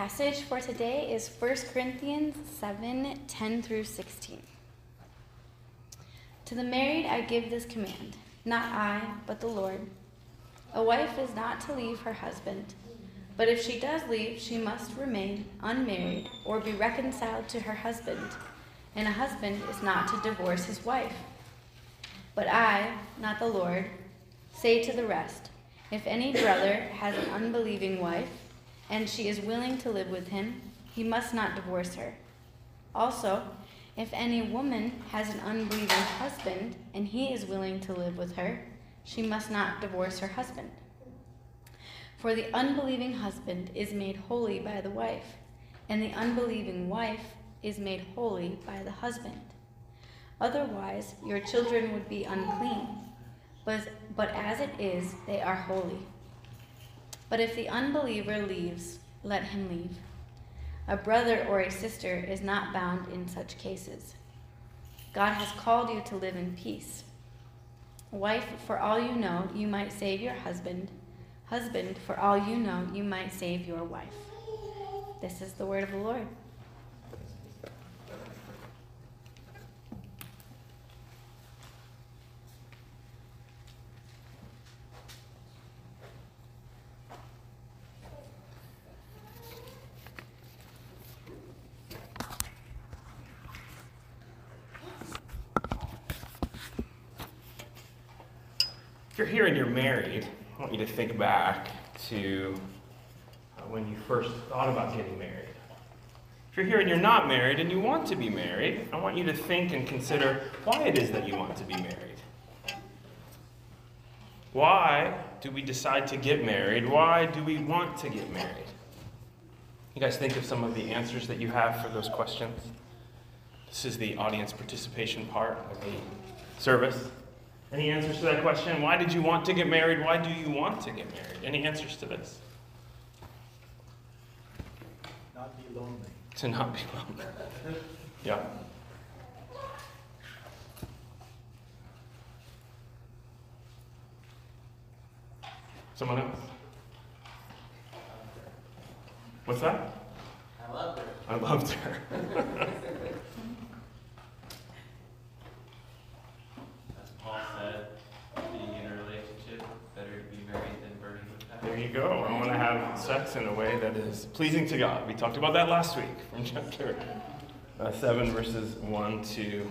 passage for today is 1 Corinthians 7:10 through 16. To the married I give this command, not I, but the Lord. A wife is not to leave her husband, but if she does leave, she must remain unmarried or be reconciled to her husband, and a husband is not to divorce his wife. But I, not the Lord, say to the rest, if any brother has an unbelieving wife, and she is willing to live with him, he must not divorce her. Also, if any woman has an unbelieving husband, and he is willing to live with her, she must not divorce her husband. For the unbelieving husband is made holy by the wife, and the unbelieving wife is made holy by the husband. Otherwise, your children would be unclean, but as it is, they are holy. But if the unbeliever leaves, let him leave. A brother or a sister is not bound in such cases. God has called you to live in peace. Wife, for all you know, you might save your husband. Husband, for all you know, you might save your wife. This is the word of the Lord. If you're here and you're married, I want you to think back to when you first thought about getting married. If you're here and you're not married and you want to be married, I want you to think and consider why it is that you want to be married. Why do we decide to get married? Why do we want to get married? You guys think of some of the answers that you have for those questions? This is the audience participation part of the service. Any answers to that question? Why did you want to get married? Why do you want to get married? Any answers to this? Not be lonely. To not be lonely. Yeah. Someone else? What's that? I loved her. I loved her. Go. I want to have sex in a way that is pleasing to God. We talked about that last week from chapter 7, verses 1-7.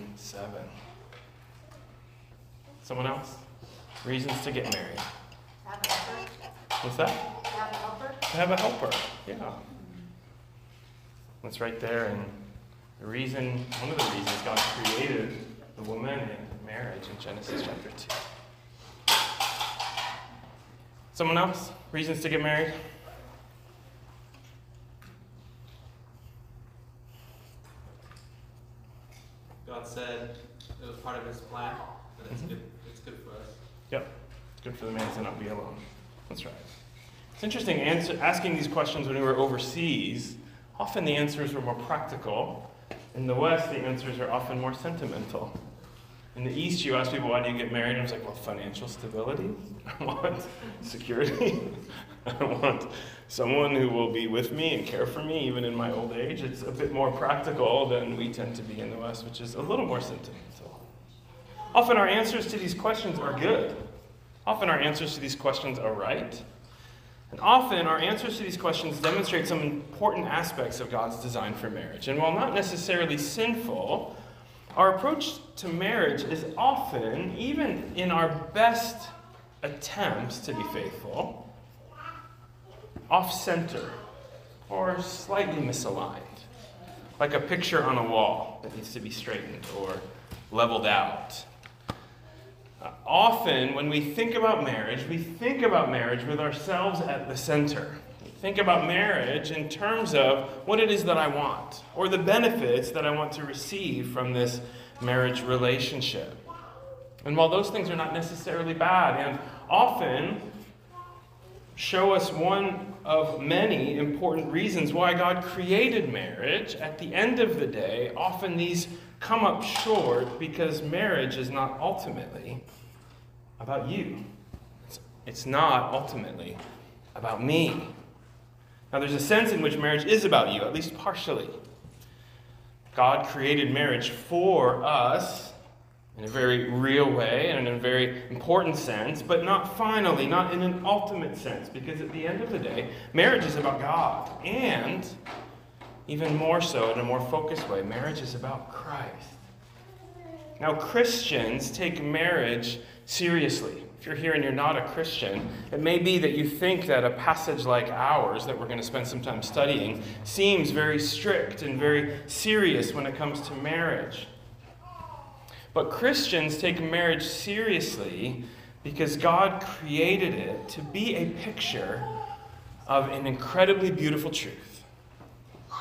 Someone else? Reasons to get married. Have a helper. What's that? Have a helper. Have a helper. Yeah. That's right there. And the reason, one of the reasons God created the woman in marriage in Genesis chapter 2. Someone else? Reasons to get married? God said it was part of his plan, but it's good. It's good for us. Yep. It's good for the man to not be alone. That's right. It's interesting asking these questions when we were overseas. Often the answers were more practical. In the West, the answers are often more sentimental. In the East, you ask people, why do you get married? And I was like, well, financial stability. I want security. I want someone who will be with me and care for me, even in my old age. It's a bit more practical than we tend to be in the West, which is a little more sentimental. Often our answers to these questions are good. Often our answers to these questions are right. And often our answers to these questions demonstrate some important aspects of God's design for marriage. And while not necessarily sinful, our approach to marriage is often, even in our best attempts to be faithful, off-center or slightly misaligned, like a picture on a wall that needs to be straightened or leveled out. Often, when we think about marriage with ourselves at the center. Think about marriage in terms of what it is that I want, or the benefits that I want to receive from this marriage relationship. And while those things are not necessarily bad and often show us one of many important reasons why God created marriage, at the end of the day, often these come up short because marriage is not ultimately about you. It's not ultimately about me. Now, there's a sense in which marriage is about you, at least partially. God created marriage for us in a very real way and in a very important sense, but not finally, not in an ultimate sense, because at the end of the day, marriage is about God. And even more so, in a more focused way, marriage is about Christ. Now, Christians take marriage seriously. If you're here and you're not a Christian, it may be that you think that a passage like ours that we're going to spend some time studying seems very strict and very serious when it comes to marriage. But Christians take marriage seriously because God created it to be a picture of an incredibly beautiful truth.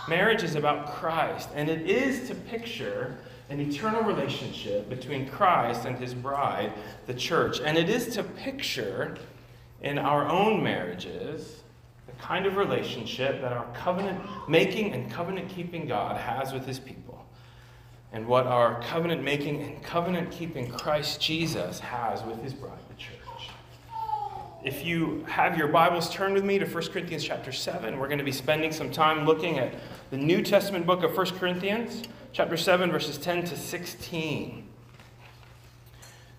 Marriage is about Christ, and it is to picture an eternal relationship between Christ and his bride, the church. And it is to picture in our own marriages the kind of relationship that our covenant-making and covenant-keeping God has with his people, and what our covenant-making and covenant-keeping Christ Jesus has with his bride, the church. If you have your Bibles, turn with me to 1 Corinthians chapter 7. We're going to be spending some time looking at the New Testament book of 1 Corinthians, chapter 7, verses 10 to 16.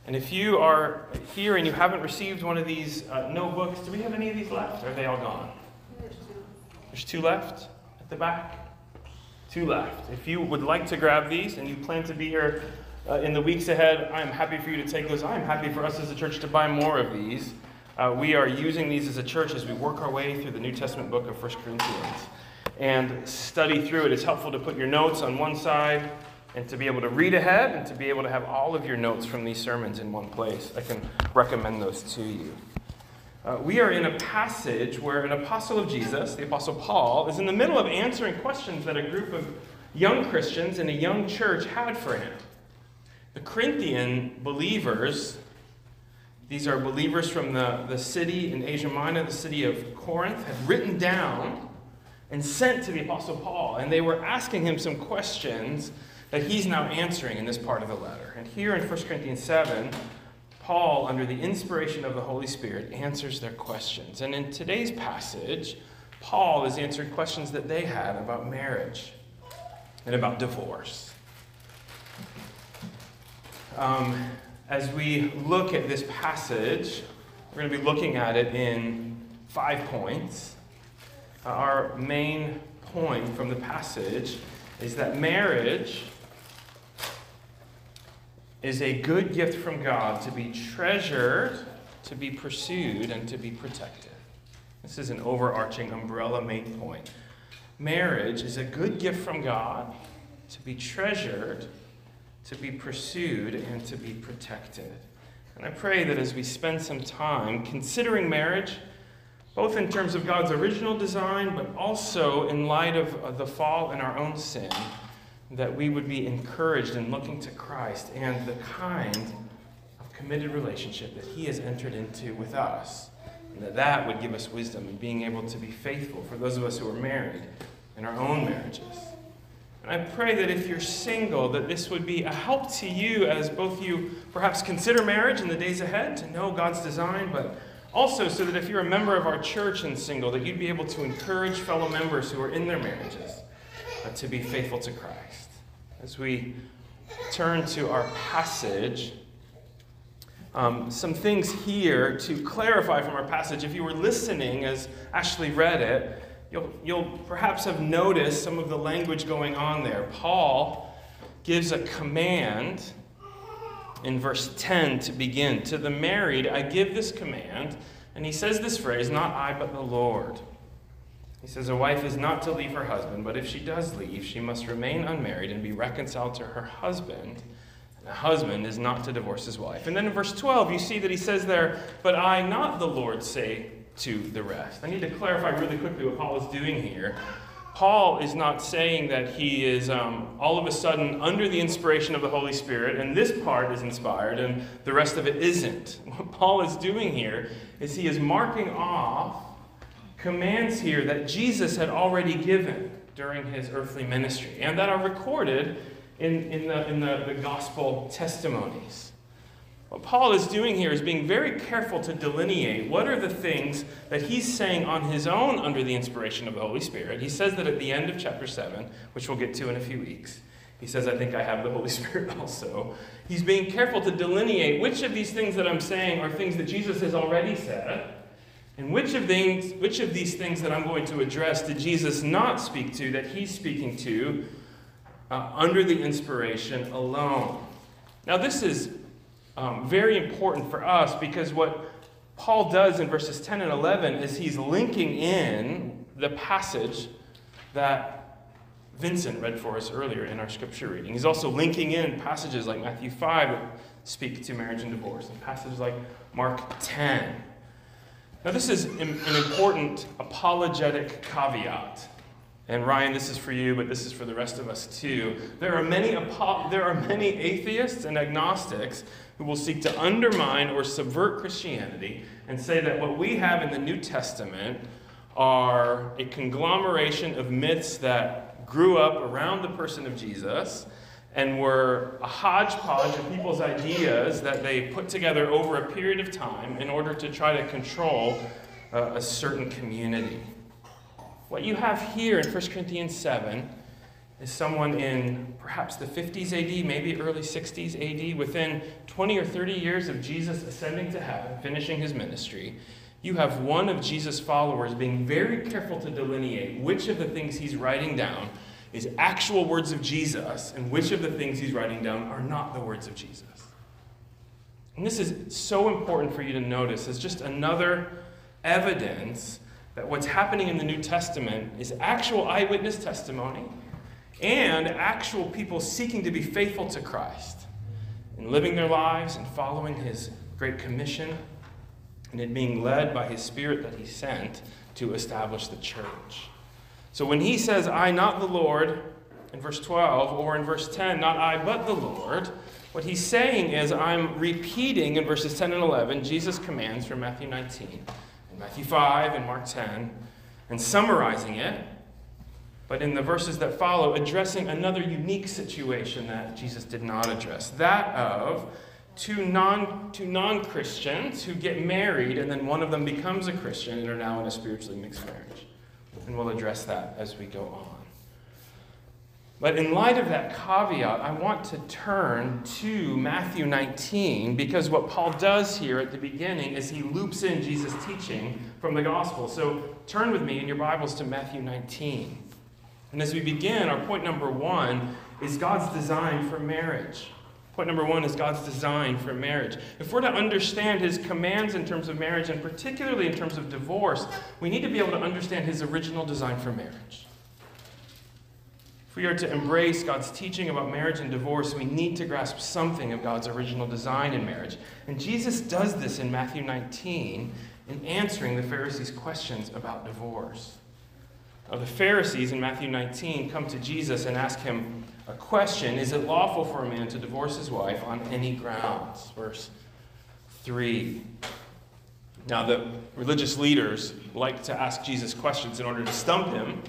And if you are here and you haven't received one of these notebooks, do we have any of these left? Or are they all gone? There's two left at the back. Two left. If you would like to grab these and you plan to be here in the weeks ahead, I'm happy for you to take those. I'm happy for us as a church to buy more of these. We are using these as a church as we work our way through the New Testament book of 1 Corinthians and study through it. It's helpful to put your notes on one side and to be able to read ahead and to be able to have all of your notes from these sermons in one place. I can recommend those to you. We are in a passage where an apostle of Jesus, the Apostle Paul, is in the middle of answering questions that a group of young Christians in a young church had for him. The Corinthian believers... These are believers from the city in Asia Minor, the city of Corinth, had written down and sent to the Apostle Paul. And they were asking him some questions that he's now answering in this part of the letter. And here in 1 Corinthians 7, Paul, under the inspiration of the Holy Spirit, answers their questions. And in today's passage, Paul is answering questions that they had about marriage and about divorce. As we look at this passage, we're going to be looking at it in 5 points. Our main point from the passage is that marriage is a good gift from God to be treasured, to be pursued, and to be protected. This is an overarching umbrella main point. Marriage is a good gift from God to be treasured, to be pursued, and to be protected. And I pray that as we spend some time considering marriage, both in terms of God's original design, but also in light of the fall and our own sin, that we would be encouraged in looking to Christ and the kind of committed relationship that he has entered into with us, and that would give us wisdom in being able to be faithful for those of us who are married in our own marriages. And I pray that if you're single, that this would be a help to you as both you perhaps consider marriage in the days ahead to know God's design, but also so that if you're a member of our church and single, that you'd be able to encourage fellow members who are in their marriages to be faithful to Christ. As we turn to our passage, some things here to clarify from our passage. If you were listening as Ashley read it, You'll perhaps have noticed some of the language going on there. Paul gives a command in verse 10 to begin. To the married, I give this command. And he says this phrase, not I, but the Lord. He says, a wife is not to leave her husband, but if she does leave, she must remain unmarried and be reconciled to her husband. And a husband is not to divorce his wife. And then in verse 12, you see that he says there, but I, not the Lord, say to the rest. I need to clarify really quickly what Paul is doing here. Paul is not saying that he is all of a sudden under the inspiration of the Holy Spirit, and this part is inspired and the rest of it isn't. What Paul is doing here is he is marking off commands here that Jesus had already given during his earthly ministry and that are recorded in the gospel testimonies. What Paul is doing here is being very careful to delineate what are the things that he's saying on his own under the inspiration of the Holy Spirit. He says that at the end of chapter 7, which we'll get to in a few weeks, he says, I think I have the Holy Spirit also. He's being careful to delineate which of these things that I'm saying are things that Jesus has already said, and which of these things that I'm going to address did Jesus not speak to, that he's speaking to under the inspiration alone. Now this is very important for us, because what Paul does in verses 10 and 11 is he's linking in the passage that Vincent read for us earlier in our scripture reading. He's also linking in passages like Matthew 5 that speak to marriage and divorce, and passages like Mark 10. Now this is an important apologetic caveat. And Ryan, this is for you, but this is for the rest of us too. There are many atheists and agnostics who will seek to undermine or subvert Christianity and say that what we have in the New Testament are a conglomeration of myths that grew up around the person of Jesus and were a hodgepodge of people's ideas that they put together over a period of time in order to try to control a certain community. What you have here in 1 Corinthians 7 is someone in perhaps the 50s AD, maybe early 60s AD, within 20 or 30 years of Jesus ascending to heaven, finishing his ministry. You have one of Jesus' followers being very careful to delineate which of the things he's writing down is actual words of Jesus and which of the things he's writing down are not the words of Jesus. And this is so important for you to notice as just another evidence that what's happening in the New Testament is actual eyewitness testimony and actual people seeking to be faithful to Christ and living their lives and following his great commission and in being led by his Spirit that he sent to establish the church. So when he says, I, not the Lord, in verse 12, or in verse 10, not I, but the Lord, what he's saying is, I'm repeating in verses 10 and 11 Jesus' commands from Matthew 19. Matthew 5 and Mark 10, and summarizing it, but in the verses that follow, addressing another unique situation that Jesus did not address, that of two non-Christians who get married, and then one of them becomes a Christian and are now in a spiritually mixed marriage. And we'll address that as we go on. But in light of that caveat, I want to turn to Matthew 19, because what Paul does here at the beginning is he loops in Jesus' teaching from the gospel. So turn with me in your Bibles to Matthew 19. And as we begin, our point number one is God's design for marriage. Point number one is God's design for marriage. If we're to understand his commands in terms of marriage, and particularly in terms of divorce, we need to be able to understand his original design for marriage. If we are to embrace God's teaching about marriage and divorce, we need to grasp something of God's original design in marriage. And Jesus does this in Matthew 19 in answering the Pharisees' questions about divorce. Now, the Pharisees in Matthew 19 come to Jesus and ask him a question: is it lawful for a man to divorce his wife on any grounds? Verse 3. Now, the religious leaders like to ask Jesus questions in order to stump him,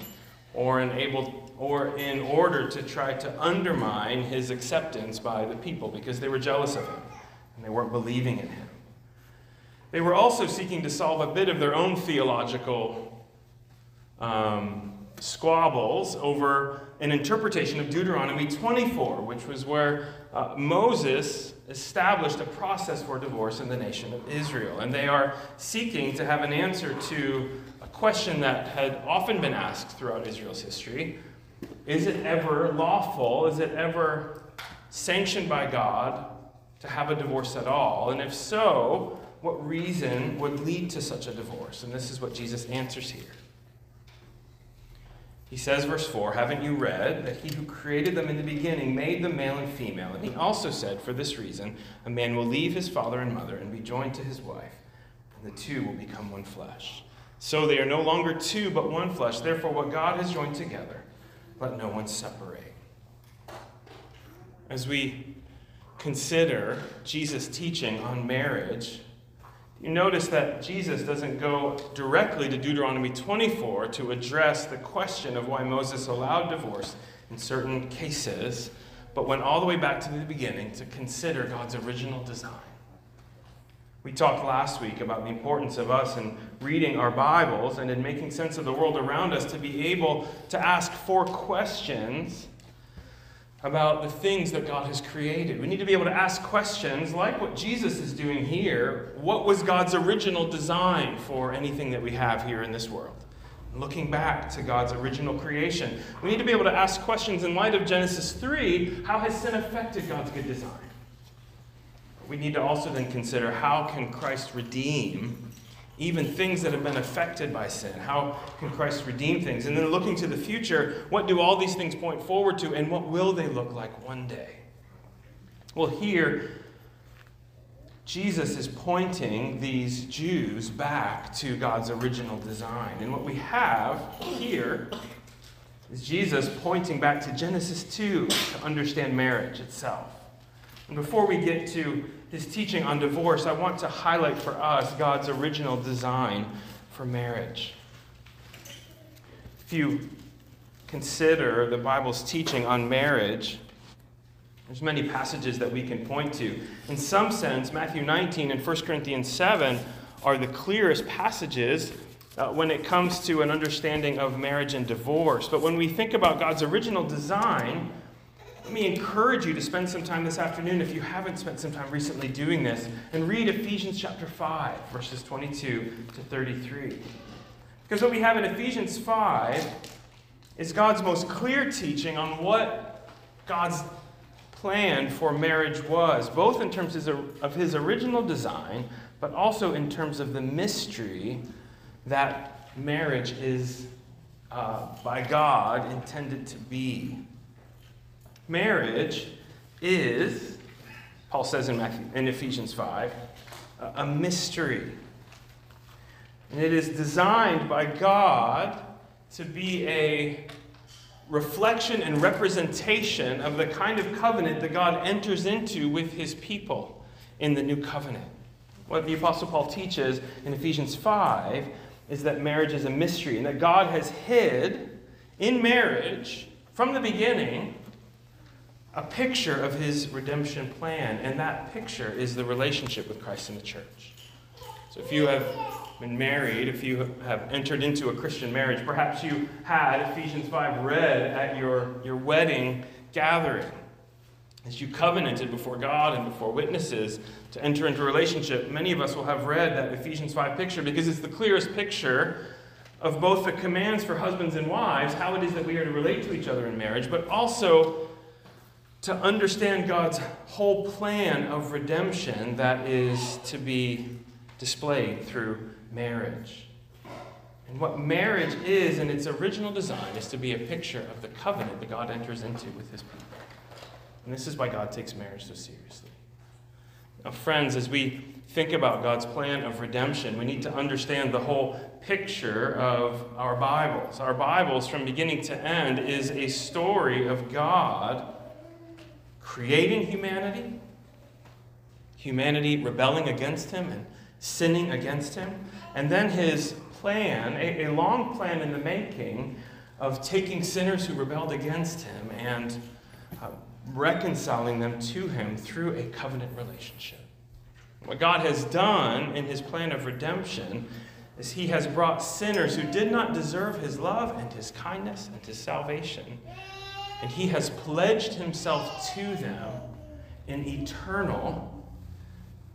or in order to try to undermine his acceptance by the people, because they were jealous of him and they weren't believing in him. They were also seeking to solve a bit of their own theological squabbles over an interpretation of Deuteronomy 24, which was where Moses established a process for divorce in the nation of Israel. And they are seeking to have an answer to a question that had often been asked throughout Israel's history. Is it ever lawful? Is it ever sanctioned by God to have a divorce at all? And if so, what reason would lead to such a divorce? And this is what Jesus answers here. He says, verse 4, haven't you read that he who created them in the beginning made them male and female? And he also said, for this reason, a man will leave his father and mother and be joined to his wife, and the two will become one flesh. So they are no longer two, but one flesh. Therefore, what God has joined together, let no one separate. As we consider Jesus' teaching on marriage, you notice that Jesus doesn't go directly to Deuteronomy 24 to address the question of why Moses allowed divorce in certain cases, but went all the way back to the beginning to consider God's original design We talked last week about the importance of us in reading our Bibles and in making sense of the world around us to be able to ask four questions about the things that God has created. We need to be able to ask questions like what Jesus is doing here. What was God's original design for anything that we have here in this world? Looking back to God's original creation. We need to be able to ask questions in light of Genesis 3, how has sin affected God's good design? We need to also then consider how can Christ redeem even things that have been affected by sin? How can Christ redeem things? And then looking to the future, what do all these things point forward to and what will they look like one day? Well, here, Jesus is pointing these Jews back to God's original design. And what we have here is Jesus pointing back to Genesis 2 to understand marriage itself. And before we get to his teaching on divorce, I want to highlight for us God's original design for marriage. If you consider the Bible's teaching on marriage, there's many passages that we can point to. In some sense, Matthew 19 and 1 Corinthians 7 are the clearest passages when it comes to an understanding of marriage and divorce. But when we think about God's original design, let me encourage you to spend some time this afternoon, if you haven't spent some time recently doing this, and read Ephesians chapter 5, verses 22 to 33. Because what we have in Ephesians 5 is God's most clear teaching on what God's plan for marriage was, both in terms of his original design, but also in terms of the mystery that marriage is, by God, intended to be. Marriage is, Paul says in Ephesians 5, a mystery. And it is designed by God to be a reflection and representation of the kind of covenant that God enters into with his people in the new covenant. What the Apostle Paul teaches in Ephesians 5 is that marriage is a mystery and that God has hid in marriage from the beginning a picture of his redemption plan, and that picture is the relationship with Christ and the church. So if you have been married, if you have entered into a Christian marriage, perhaps you had Ephesians 5 read at your wedding gathering as you covenanted before God and before witnesses to enter into a relationship. Many of us will have read that Ephesians 5 picture because it's the clearest picture of both the commands for husbands and wives, how it is that we are to relate to each other in marriage, but also to understand God's whole plan of redemption that is to be displayed through marriage. And what marriage is in its original design is to be a picture of the covenant that God enters into with his people. And this is why God takes marriage so seriously. Now, friends, as we think about God's plan of redemption, we need to understand the whole picture of our Bibles. Our Bibles, from beginning to end, is a story of God creating humanity, humanity rebelling against him and sinning against him, and then his plan, a long plan in the making, of taking sinners who rebelled against him and reconciling them to him through a covenant relationship. What God has done in his plan of redemption is he has brought sinners who did not deserve his love and his kindness and his salvation, and he has pledged himself to them in eternal,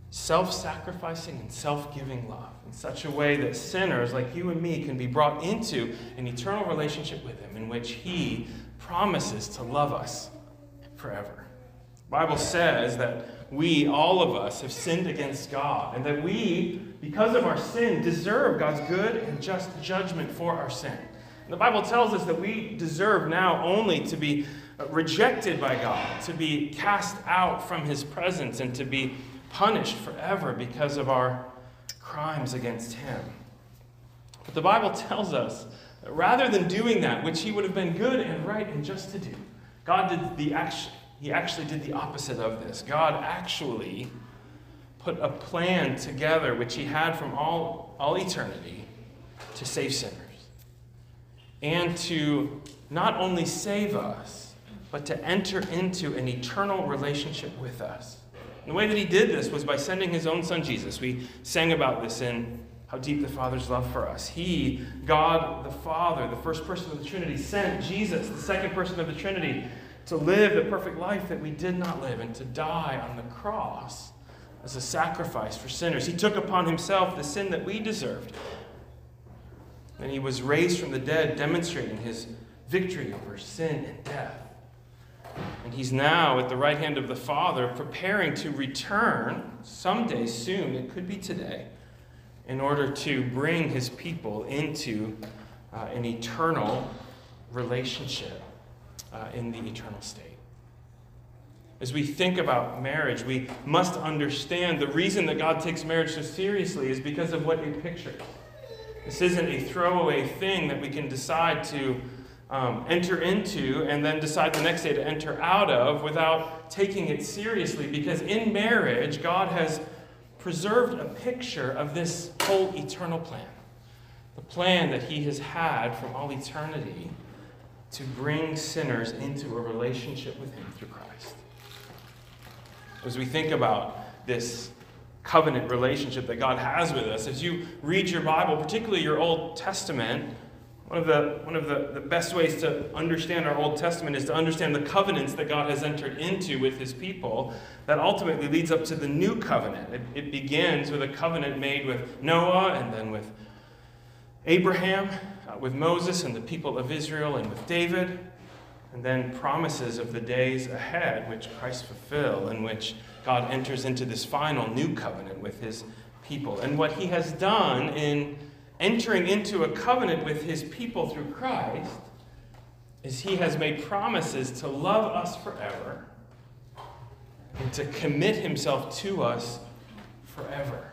self-sacrificing and self-giving love in such a way that sinners like you and me can be brought into an eternal relationship with him in which he promises to love us forever. The Bible says that we, all of us, have sinned against God and that we, because of our sin, deserve God's good and just judgment for our sin. The Bible tells us that we deserve now only to be rejected by God, to be cast out from his presence, and to be punished forever because of our crimes against him. But the Bible tells us that rather than doing that, which he would have been good and right and just to do, God did he actually did the opposite of this. God actually put a plan together, which he had from all eternity, to save sinners. And to not only save us, but to enter into an eternal relationship with us And the way that he did this was by sending his own son, Jesus. We sang about this in How Deep the Father's Love for Us. He, God the Father, the first person of the Trinity, sent Jesus, the second person of the Trinity, to live the perfect life that we did not live and to die on the cross as a sacrifice for sinners. He took upon himself the sin that we deserved. And he was raised from the dead, demonstrating his victory over sin and death. And he's now at the right hand of the Father, preparing to return someday soon, it could be today, in order to bring his people into an eternal relationship in the eternal state. As we think about marriage, we must understand the reason that God takes marriage so seriously is because of what it pictures. This isn't a throwaway thing that we can decide to enter into and then decide the next day to enter out of without taking it seriously, because in marriage, God has preserved a picture of this whole eternal plan, the plan that he has had from all eternity to bring sinners into a relationship with him through Christ. As we think about this covenant relationship that God has with us, as you read your Bible, particularly your Old Testament, one of the best ways to understand our Old Testament is to understand the covenants that God has entered into with his people that ultimately leads up to the new covenant. It begins with a covenant made with Noah and then with Abraham, with Moses and the people of Israel and with David, and then promises of the days ahead which Christ fulfilled, in which God enters into this final new covenant with his people. And what he has done in entering into a covenant with his people through Christ is he has made promises to love us forever and to commit himself to us forever.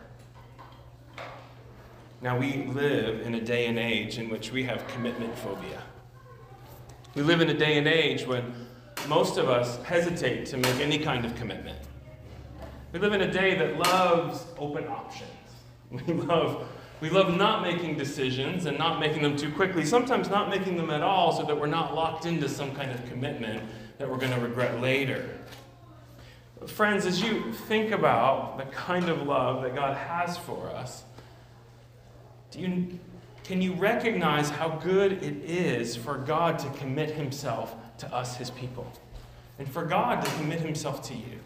Now, we live in a day and age in which we have commitment phobia. We live in a day and age when most of us hesitate to make any kind of commitment. We live in a day that loves open options. We love not making decisions and not making them too quickly, sometimes not making them at all, so that we're not locked into some kind of commitment that we're going to regret later. But friends, as you think about the kind of love that God has for us, can you recognize how good it is for God to commit himself to us, his people, and for God to commit himself to you?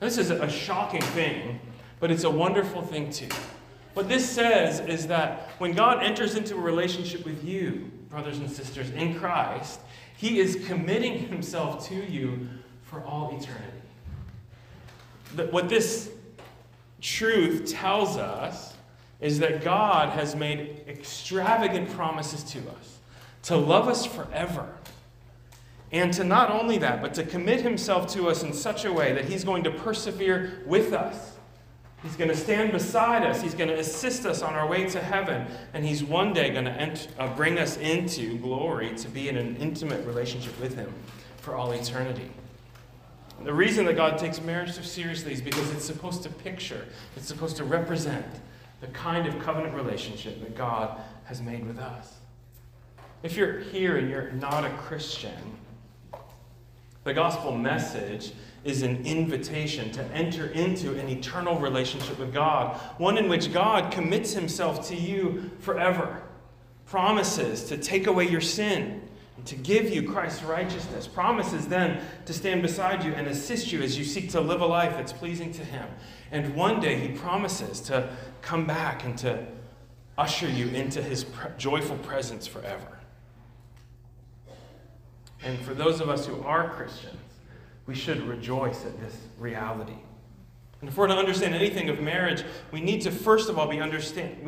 This is a shocking thing, but it's a wonderful thing too. What this says is that when God enters into a relationship with you, brothers and sisters, in Christ, he is committing himself to you for all eternity. What this truth tells us is that God has made extravagant promises to us, to love us forever, and to not only that, but to commit himself to us in such a way that he's going to persevere with us. He's going to stand beside us. He's going to assist us on our way to heaven. And he's one day going to bring us into glory to be in an intimate relationship with him for all eternity. And the reason that God takes marriage so seriously is because it's supposed to picture, it's supposed to represent the kind of covenant relationship that God has made with us. If you're here and you're not a Christian, the gospel message is an invitation to enter into an eternal relationship with God, one in which God commits himself to you forever, promises to take away your sin and to give you Christ's righteousness, promises then to stand beside you and assist you as you seek to live a life that's pleasing to him. And one day he promises to come back and to usher you into his joyful presence forever. And for those of us who are Christians, we should rejoice at this reality. And if we're to understand anything of marriage, we need to first of all understand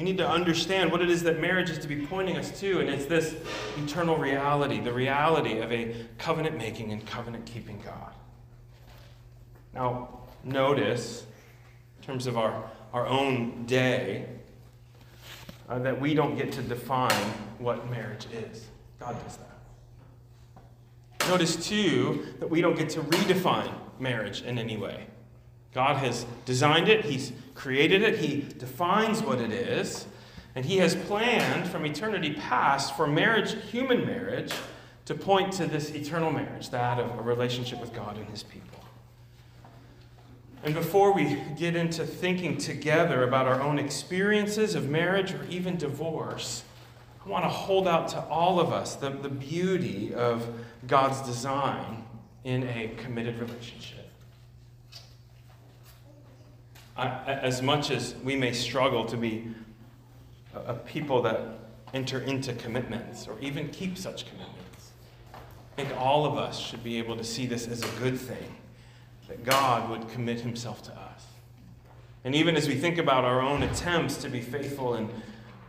what it is that marriage is to be pointing us to, and it's this eternal reality, the reality of a covenant-making and covenant-keeping God. Now, notice, in terms of our own day, that we don't get to define what marriage is. God does that. Notice, too, that we don't get to redefine marriage in any way. God has designed it. He's created it. He defines what it is. And he has planned from eternity past for marriage, human marriage, to point to this eternal marriage, that of a relationship with God and his people. And before we get into thinking together about our own experiences of marriage or even divorce, I want to hold out to all of us the beauty of God's design in a committed relationship. As much as we may struggle to be a people that enter into commitments or even keep such commitments, I think all of us should be able to see this as a good thing, that God would commit himself to us. And even as we think about our own attempts to be faithful in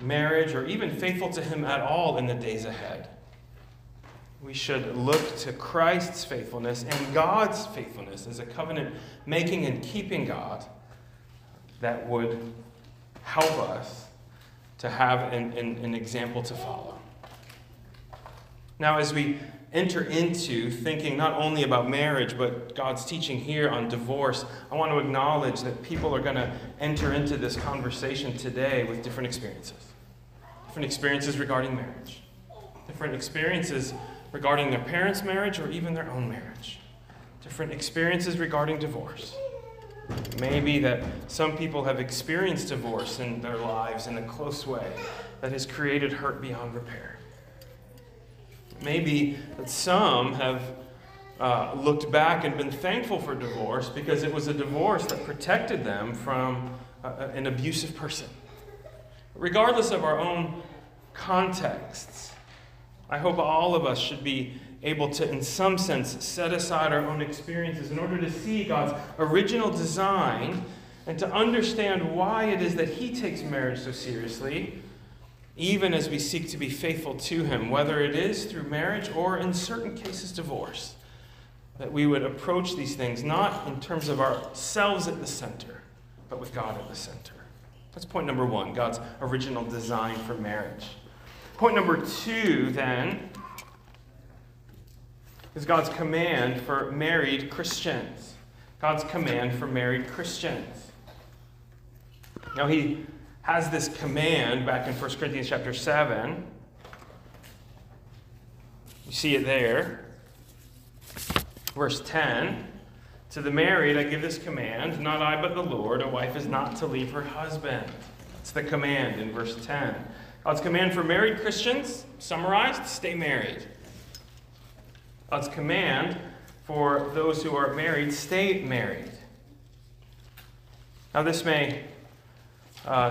marriage or even faithful to him at all in the days ahead, we should look to Christ's faithfulness and God's faithfulness as a covenant-making and keeping God that would help us to have an example to follow. Now, as we enter into thinking not only about marriage, but God's teaching here on divorce, I want to acknowledge that people are going to enter into this conversation today with different experiences. Different experiences regarding marriage. Different experiences regarding their parents' marriage or even their own marriage. Different experiences regarding divorce. Maybe that some people have experienced divorce in their lives in a close way that has created hurt beyond repair. Maybe that some have looked back and been thankful for divorce because it was a divorce that protected them from an abusive person. Regardless of our own contexts, I hope all of us should be able to, in some sense, set aside our own experiences in order to see God's original design and to understand why it is that he takes marriage so seriously, even as we seek to be faithful to him, whether it is through marriage or, in certain cases, divorce, that we would approach these things not in terms of ourselves at the center, but with God at the center. That's point number one, God's original design for marriage. Point number two, then, is God's command for married Christians. God's command for married Christians. Now, he has this command back in 1 Corinthians chapter 7. You see it there. Verse 10. To the married I give this command, not I but the Lord, a wife is not to leave her husband. It's the command in verse 10. God's command for married Christians, summarized, stay married. God's command for those who are married, stay married. Now this may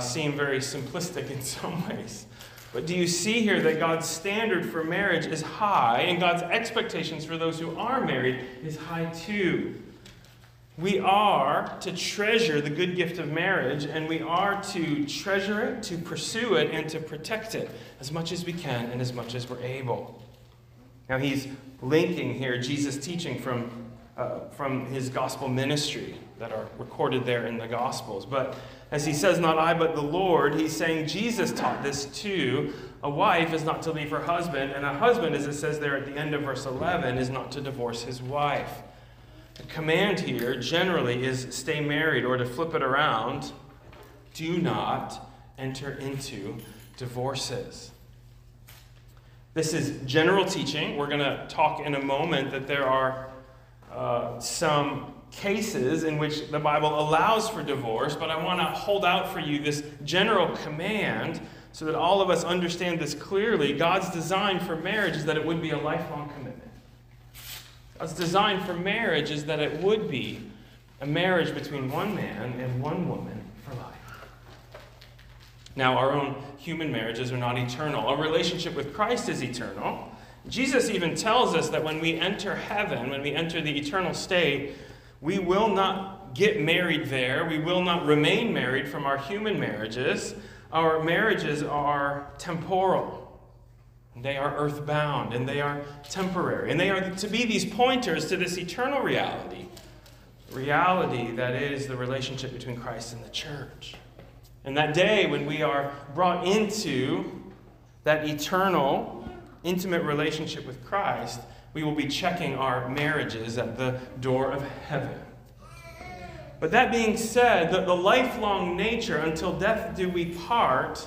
seem very simplistic in some ways. But do you see here that God's standard for marriage is high, and God's expectations for those who are married is high too? We are to treasure the good gift of marriage, and we are to treasure it, to pursue it, and to protect it as much as we can and as much as we're able. Now he's linking here Jesus' teaching from his gospel ministry that are recorded there in the Gospels. But as he says, not I, but the Lord, he's saying Jesus taught this too. A wife is not to leave her husband, and a husband, as it says there at the end of verse 11, is not to divorce his wife. The command here generally is stay married, or to flip it around, do not enter into divorces. This is general teaching. We're going to talk in a moment that there are some cases in which the Bible allows for divorce, but I want to hold out for you this general command so that all of us understand this clearly. God's design for marriage is that it would be a lifelong commitment. God's design for marriage is that it would be a marriage between one man and one woman for life. Now, our own human marriages are not eternal. Our relationship with Christ is eternal. Jesus even tells us that when we enter heaven, when we enter the eternal state, we will not get married there. We will not remain married from our human marriages. Our marriages are temporal. They are earthbound, and they are temporary. And they are to be these pointers to this eternal reality, reality that is the relationship between Christ and the church. And that day when we are brought into that eternal intimate relationship with Christ, we will be checking our marriages at the door of heaven. But that being said, the lifelong nature, until death do we part,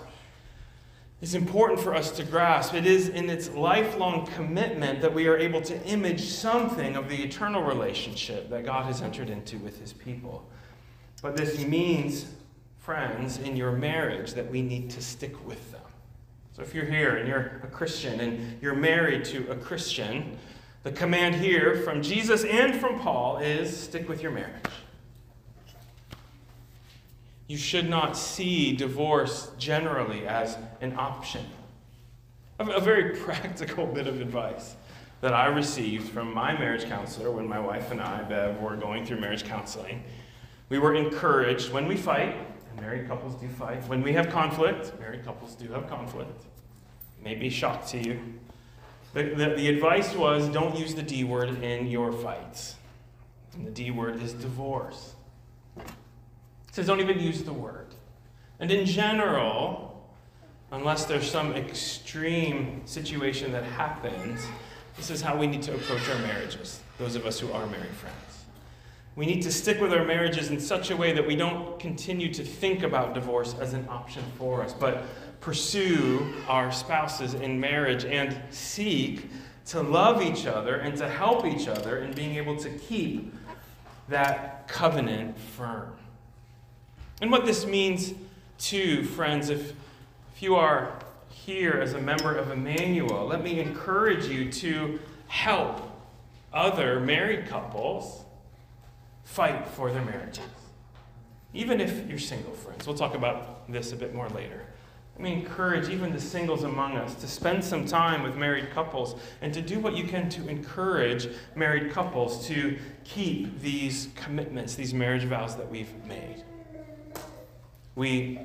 is important for us to grasp. It is in its lifelong commitment that we are able to image something of the eternal relationship that God has entered into with his people. But this means, friends, in your marriage that we need to stick with them. So if you're here and you're a Christian and you're married to a Christian, the command here from Jesus and from Paul is stick with your marriage. You should not see divorce generally as an option. A very practical bit of advice that I received from my marriage counselor when my wife and I, Bev, were going through marriage counseling. We were encouraged when we fight, and married couples do fight, when we have conflict, married couples do have conflict, it may be a shock to you. The advice was, don't use the D word in your fights. And the D word is divorce. It says don't even use the word. And in general, unless there's some extreme situation that happens, this is how we need to approach our marriages, those of us who are married friends. We need to stick with our marriages in such a way that we don't continue to think about divorce as an option for us, but pursue our spouses in marriage and seek to love each other and to help each other in being able to keep that covenant firm. And what this means too, friends, if you are here as a member of Immanuel, let me encourage you to help other married couples fight for their marriages. Even if you're single, friends. We'll talk about this a bit more later. Let me encourage even the singles among us to spend some time with married couples and to do what you can to encourage married couples to keep these commitments, these marriage vows that we've made. We,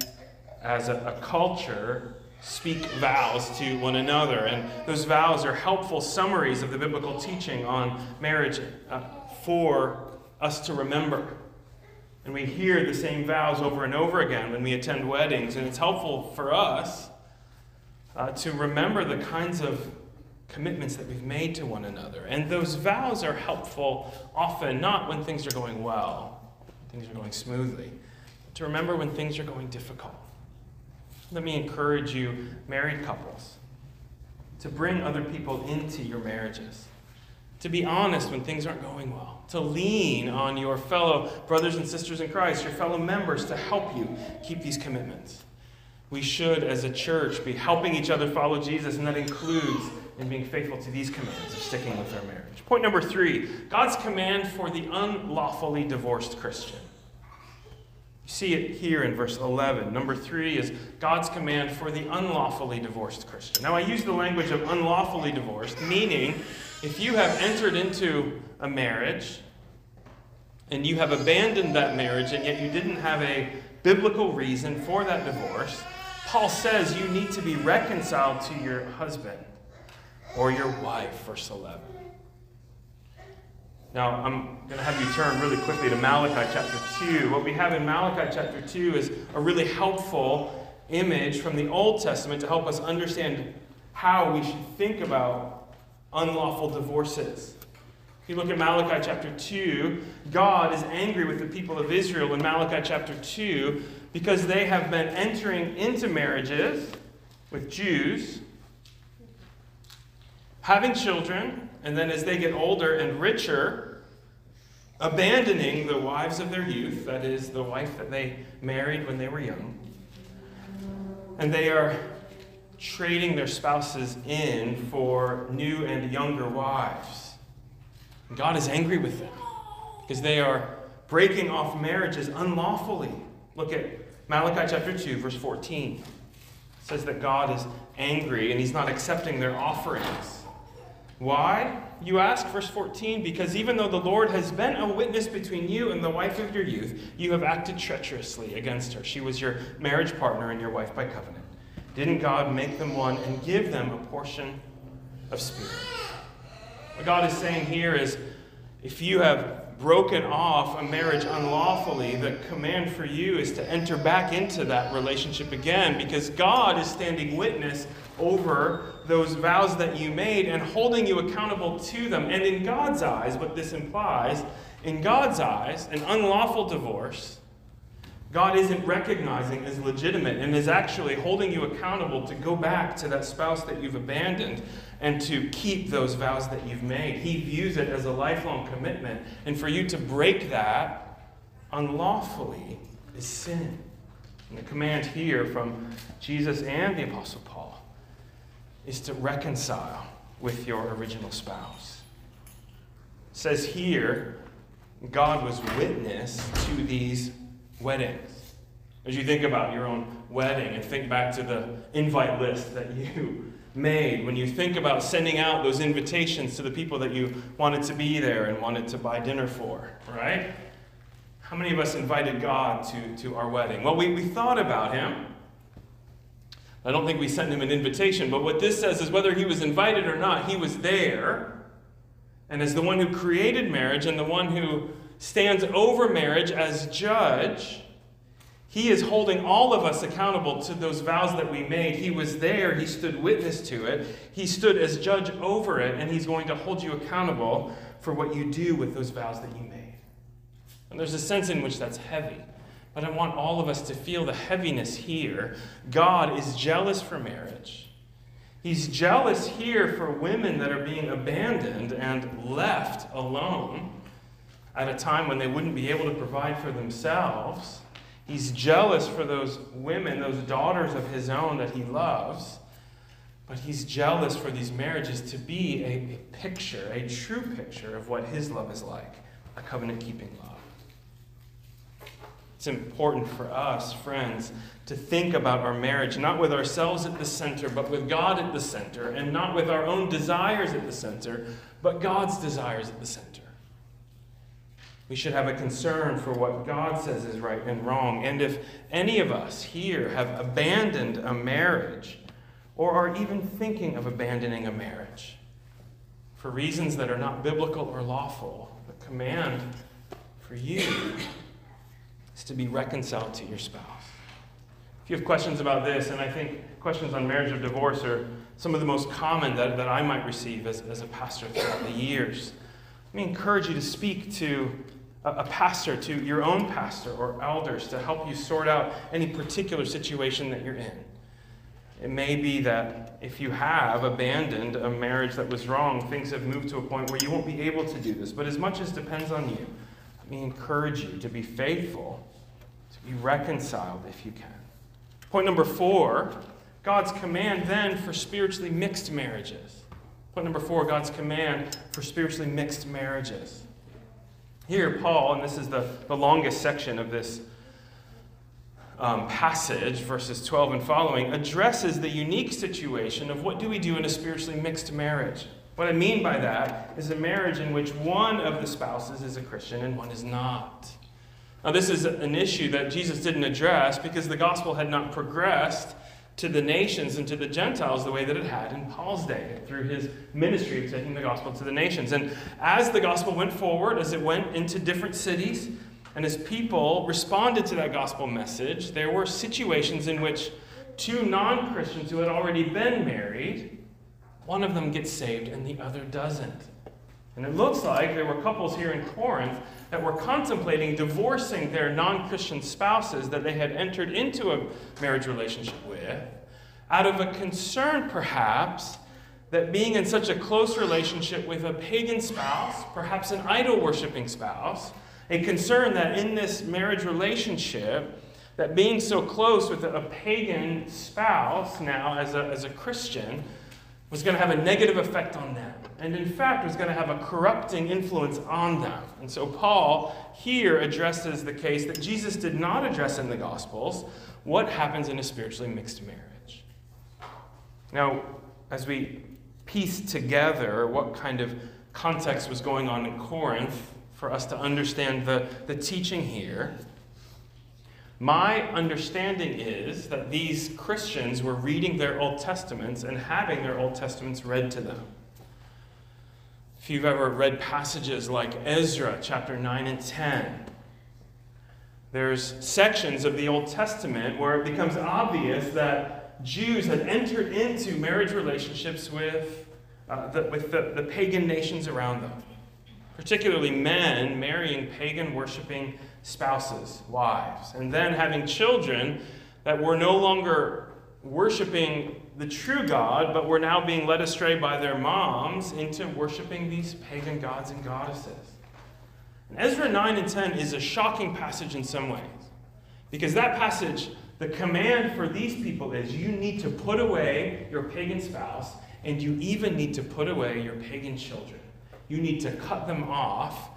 as a culture, speak vows to one another, and those vows are helpful summaries of the biblical teaching on marriage for us to remember. And we hear the same vows over and over again when we attend weddings, and it's helpful for us to remember the kinds of commitments that we've made to one another. And those vows are helpful often, not when things are going well, things are going smoothly, but to remember when things are going difficult. Let me encourage you, married couples, to bring other people into your marriages, to be honest when things aren't going well, to lean on your fellow brothers and sisters in Christ, your fellow members, to help you keep these commitments. We should, as a church, be helping each other follow Jesus, and that includes in being faithful to these commitments of sticking with our marriage. Point number 3, God's command for the unlawfully divorced Christian. You see it here in verse 11. Number 3 is God's command for the unlawfully divorced Christian. Now, I use the language of unlawfully divorced, meaning if you have entered into a marriage and you have abandoned that marriage and yet you didn't have a biblical reason for that divorce, Paul says you need to be reconciled to your husband or your wife, verse 11. Now, I'm going to have you turn really quickly to Malachi chapter 2. What we have in Malachi chapter 2 is a really helpful image from the Old Testament to help us understand how we should think about unlawful divorces. If you look at Malachi chapter 2, God is angry with the people of Israel in Malachi chapter 2 because they have been entering into marriages with Jews, having children, and then as they get older and richer, abandoning the wives of their youth, that is, the wife that they married when they were young. And they are trading their spouses in for new and younger wives. God is angry with them because they are breaking off marriages unlawfully. Look at Malachi chapter 2, verse 14. It says that God is angry and he's not accepting their offerings. Why? You ask, verse 14, because even though the Lord has been a witness between you and the wife of your youth, you have acted treacherously against her. She was your marriage partner and your wife by covenant. Didn't God make them one and give them a portion of spirit? What God is saying here is, if you have broken off a marriage unlawfully, the command for you is to enter back into that relationship again, because God is standing witness over those vows that you made and holding you accountable to them. And in God's eyes, what this implies, in God's eyes, an unlawful divorce, God isn't recognizing as legitimate and is actually holding you accountable to go back to that spouse that you've abandoned and to keep those vows that you've made. He views it as a lifelong commitment. And for you to break that unlawfully is sin. And the command here from Jesus and the Apostle Paul is to reconcile with your original spouse. It says here, God was witness to these weddings. As you think about your own wedding and think back to the invite list that you made, when you think about sending out those invitations to the people that you wanted to be there and wanted to buy dinner for, right? How many of us invited God to our wedding? Well, we thought about him. I don't think we sent him an invitation, but what this says is whether he was invited or not, he was there. And as the one who created marriage and the one who stands over marriage as judge, he is holding all of us accountable to those vows that we made. He was there. He stood witness to it. He stood as judge over it, and he's going to hold you accountable for what you do with those vows that you made. And there's a sense in which that's heavy, but I want all of us to feel the heaviness here. God is jealous for marriage. He's jealous here for women that are being abandoned and left alone at a time when they wouldn't be able to provide for themselves. He's jealous for those women, those daughters of his own that he loves, but he's jealous for these marriages to be a picture, a true picture of what his love is like, a covenant-keeping love. It's important for us, friends, to think about our marriage, not with ourselves at the center, but with God at the center, and not with our own desires at the center, but God's desires at the center. We should have a concern for what God says is right and wrong. And if any of us here have abandoned a marriage or are even thinking of abandoning a marriage for reasons that are not biblical or lawful, the command for you is to be reconciled to your spouse. If you have questions about this, and I think questions on marriage or divorce are some of the most common that I might receive as a pastor throughout the years, let me encourage you to speak to a pastor, to your own pastor or elders, to help you sort out any particular situation that you're in. It may be that if you have abandoned a marriage that was wrong, things have moved to a point where you won't be able to do this. But as much as depends on you, let me encourage you to be faithful, to be reconciled if you can. Point number 4, God's command then for spiritually mixed marriages. Point number 4, God's command for spiritually mixed marriages. Here, Paul, and this is the longest section of this passage, verses 12 and following, addresses the unique situation of what do we do in a spiritually mixed marriage. What I mean by that is a marriage in which one of the spouses is a Christian and one is not. Now, this is an issue that Jesus didn't address because the gospel had not progressed to the nations and to the Gentiles the way that it had in Paul's day through his ministry of taking the gospel to the nations. And as the gospel went forward, as it went into different cities, and as people responded to that gospel message, there were situations in which two non-Christians who had already been married, one of them gets saved and the other doesn't. And it looks like there were couples here in Corinth that were contemplating divorcing their non-Christian spouses that they had entered into a marriage relationship with, out of a concern, perhaps, that being in such a close relationship with a pagan spouse, perhaps an idol-worshiping spouse, a concern that in this marriage relationship, that being so close with a pagan spouse now as a Christian was going to have a negative effect on them, and in fact was going to have a corrupting influence on them. And so Paul here addresses the case that Jesus did not address in the Gospels, what happens in a spiritually mixed marriage. Now, as we piece together what kind of context was going on in Corinth for us to understand the teaching here, my understanding is that these Christians were reading their Old Testaments and having their Old Testaments read to them. If you've ever read passages like Ezra chapter 9 and 10, there's sections of the Old Testament where it becomes obvious that Jews had entered into marriage relationships with the pagan nations around them, particularly men marrying pagan-worshipping spouses, wives, and then having children that were no longer worshiping the true God, but were now being led astray by their moms into worshiping these pagan gods and goddesses. Ezra 9 and 10 is a shocking passage in some ways. Because that passage, the command for these people is you need to put away your pagan spouse, and you even need to put away your pagan children. You need to cut them off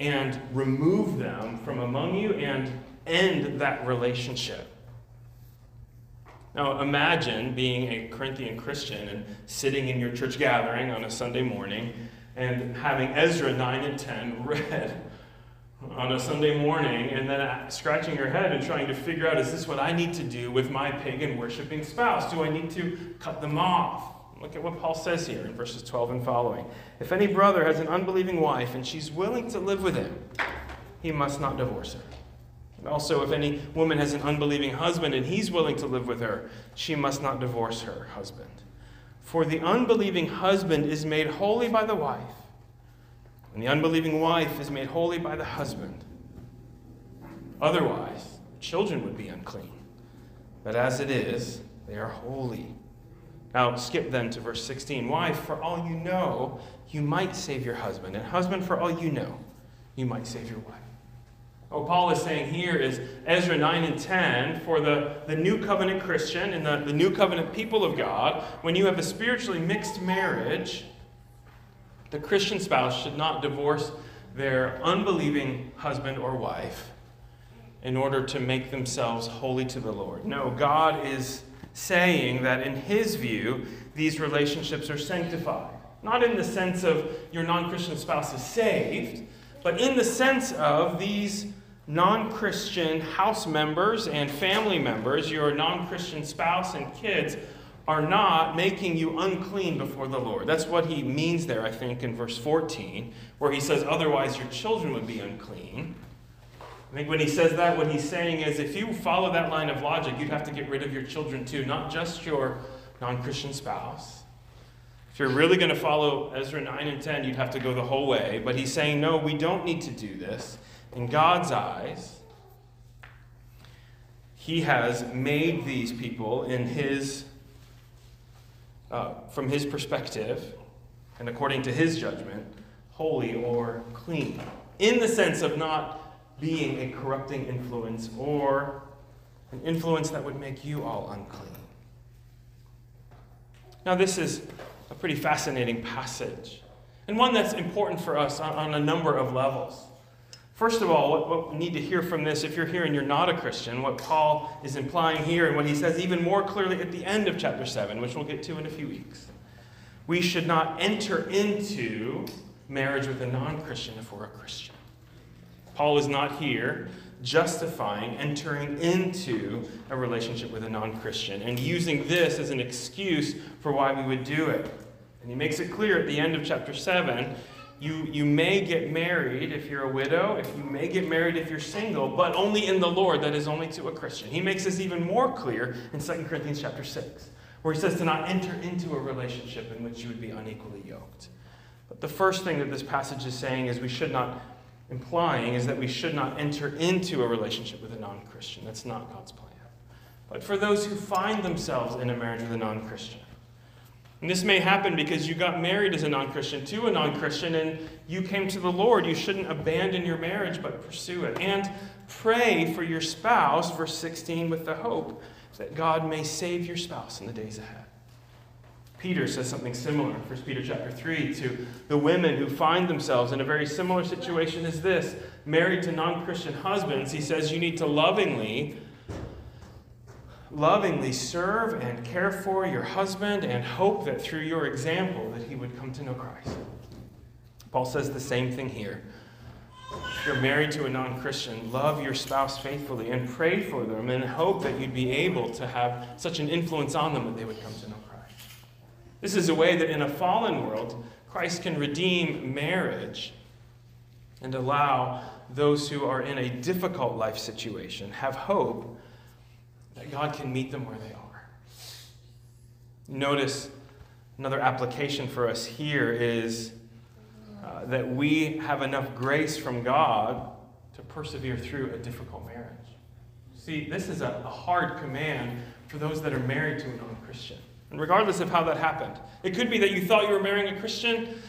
and remove them from among you and end that relationship. Now imagine being a Corinthian Christian and sitting in your church gathering on a Sunday morning and having Ezra 9 and 10 read on a Sunday morning and then scratching your head and trying to figure out, is this what I need to do with my pagan worshiping spouse? Do I need to cut them off? Look at what Paul says here in verses 12 and following. If any brother has an unbelieving wife and she's willing to live with him, he must not divorce her. Also, if any woman has an unbelieving husband and he's willing to live with her, she must not divorce her husband. For the unbelieving husband is made holy by the wife, and the unbelieving wife is made holy by the husband. Otherwise, children would be unclean. But as it is, they are holy. Now, skip then to verse 16. Wife, for all you know, you might save your husband. And husband, for all you know, you might save your wife. What Paul is saying here is Ezra 9 and 10, for the New Covenant Christian and the New Covenant people of God, when you have a spiritually mixed marriage, the Christian spouse should not divorce their unbelieving husband or wife in order to make themselves holy to the Lord. No, God is saying that in his view, these relationships are sanctified. Not in the sense of your non-Christian spouse is saved, but in the sense of these non-Christian house members and family members, your non-Christian spouse and kids are not making you unclean before the Lord. That's what he means there, I think, in verse 14, where he says, otherwise your children would be unclean. I think when he says that, what he's saying is if you follow that line of logic, you'd have to get rid of your children too, not just your non-Christian spouse. If you're really going to follow Ezra 9 and 10, you'd have to go the whole way. But he's saying, no, we don't need to do this. In God's eyes, he has made these people in his, from his perspective, and according to his judgment, holy or clean. In the sense of not being a corrupting influence or an influence that would make you all unclean. Now this is a pretty fascinating passage, and one that's important for us on a number of levels. First of all, what we need to hear from this, if you're here and you're not a Christian, what Paul is implying here and what he says even more clearly at the end of chapter 7, which we'll get to in a few weeks. We should not enter into marriage with a non-Christian if we're a Christian. Paul is not here justifying entering into a relationship with a non-Christian and using this as an excuse for why we would do it. And he makes it clear at the end of chapter 7, you may get married if you're a widow, if you may get married if you're single, but only in the Lord, that is only to a Christian. He makes this even more clear in 2 Corinthians chapter 6, where he says to not enter into a relationship in which you would be unequally yoked. But the first thing that this passage is saying is we should not implying is that we should not enter into a relationship with a non-Christian. That's not God's plan. But for those who find themselves in a marriage with a non-Christian, and this may happen because you got married as a non-Christian to a non-Christian and you came to the Lord, you shouldn't abandon your marriage but pursue it. And pray for your spouse, verse 16, with the hope that God may save your spouse in the days ahead. Peter says something similar, 1 Peter chapter 3, to the women who find themselves in a very similar situation as this, married to non-Christian husbands. He says you need to lovingly serve and care for your husband and hope that through your example that he would come to know Christ. Paul says the same thing here. If you're married to a non-Christian, love your spouse faithfully and pray for them and hope that you'd be able to have such an influence on them that they would come to know Christ. This is a way that in a fallen world, Christ can redeem marriage and allow those who are in a difficult life situation have hope that God can meet them where they are. Notice another application for us here is that we have enough grace from God to persevere through a difficult marriage. See, this is a hard command for those that are married to a non-Christian. And regardless of how that happened, it could be that you thought you were marrying a Christian,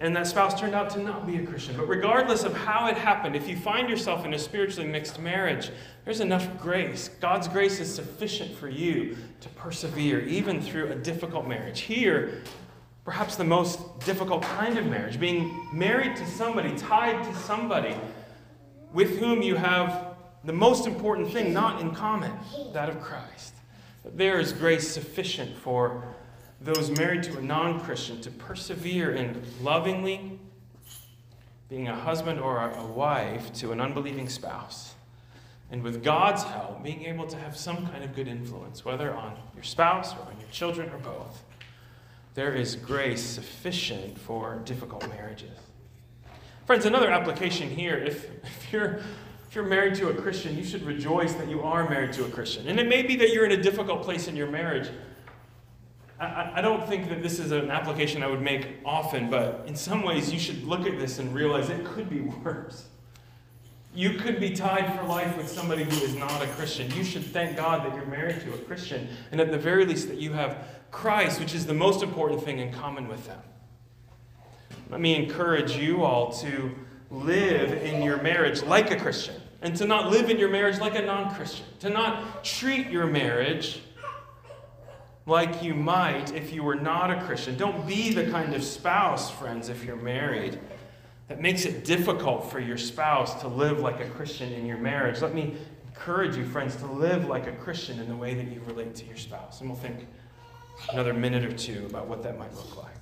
and that spouse turned out to not be a Christian. But regardless of how it happened, if you find yourself in a spiritually mixed marriage, there's enough grace. God's grace is sufficient for you to persevere, even through a difficult marriage. Here, perhaps the most difficult kind of marriage, being married to somebody, tied to somebody, with whom you have the most important thing not in common, that of Christ. But there is grace sufficient for those married to a non-Christian to persevere in lovingly being a husband or a wife to an unbelieving spouse. And with God's help, being able to have some kind of good influence, whether on your spouse or on your children or both. There is grace sufficient for difficult marriages. Friends, another application here, if you're married to a Christian, you should rejoice that you are married to a Christian. And it may be that you're in a difficult place in your marriage. I don't think that this is an application I would make often, but in some ways you should look at this and realize it could be worse. You could be tied for life with somebody who is not a Christian. You should thank God that you're married to a Christian, and at the very least that you have Christ, which is the most important thing in common with them. Let me encourage you all to live in your marriage like a Christian, and to not live in your marriage like a non-Christian, to not treat your marriage like you might if you were not a Christian. Don't be the kind of spouse, friends, if you're married, that makes it difficult for your spouse to live like a Christian in your marriage. Let me encourage you, friends, to live like a Christian in the way that you relate to your spouse. And we'll think another minute or two about what that might look like.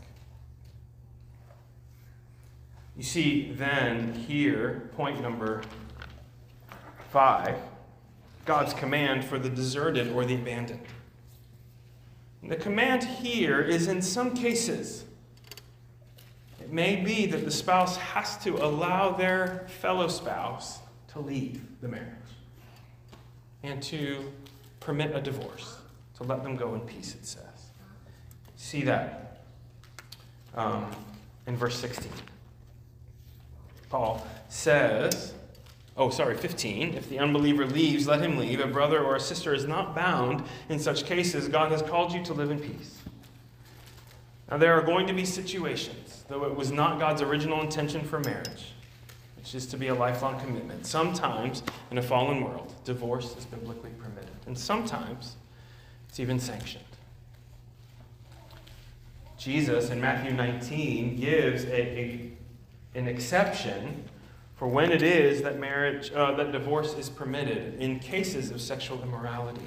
You see, then, here, point number 5, God's command for the deserted or the abandoned. The command here is in some cases, it may be that the spouse has to allow their fellow spouse to leave the marriage and to permit a divorce, to let them go in peace, it says. See that in verse 16. Paul says, 15, if the unbeliever leaves, let him leave. A brother or a sister is not bound. In such cases, God has called you to live in peace. Now, there are going to be situations, though it was not God's original intention for marriage, which is to be a lifelong commitment. Sometimes, in a fallen world, divorce is biblically permitted. And sometimes, it's even sanctioned. Jesus, in Matthew 19, gives an exception for when it is that divorce is permitted in cases of sexual immorality.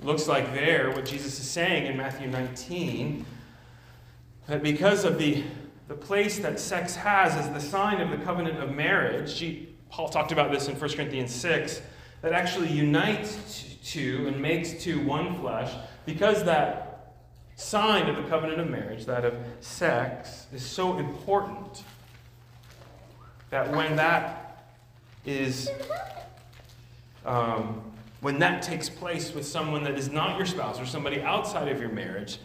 It looks like there what Jesus is saying in Matthew 19, that because of the place that sex has as the sign of the covenant of marriage, Paul talked about this in 1 Corinthians 6, that actually unites two and makes two one flesh, because that sign of the covenant of marriage, that of sex, is so important, that when that takes place with someone that is not your spouse or somebody outside of your marriage,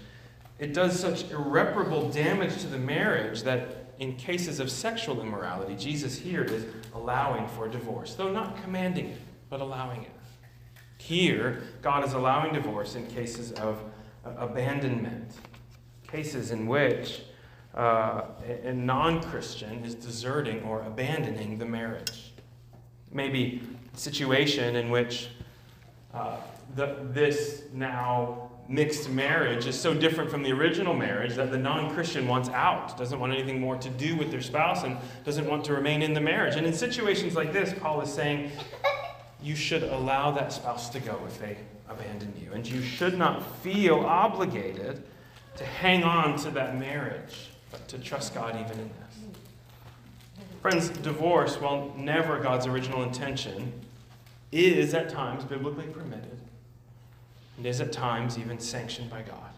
it does such irreparable damage to the marriage that in cases of sexual immorality, Jesus here is allowing for divorce, though not commanding it, but allowing it. Here, God is allowing divorce in cases of abandonment, cases in which a non-Christian is deserting or abandoning the marriage. Maybe a situation in which this now mixed marriage is so different from the original marriage that the non-Christian wants out, doesn't want anything more to do with their spouse, and doesn't want to remain in the marriage. And in situations like this, Paul is saying you should allow that spouse to go if they abandon you. And you should not feel obligated to hang on to that marriage, but to trust God even in this. Friends, divorce, while never God's original intention, is at times biblically permitted and is at times even sanctioned by God.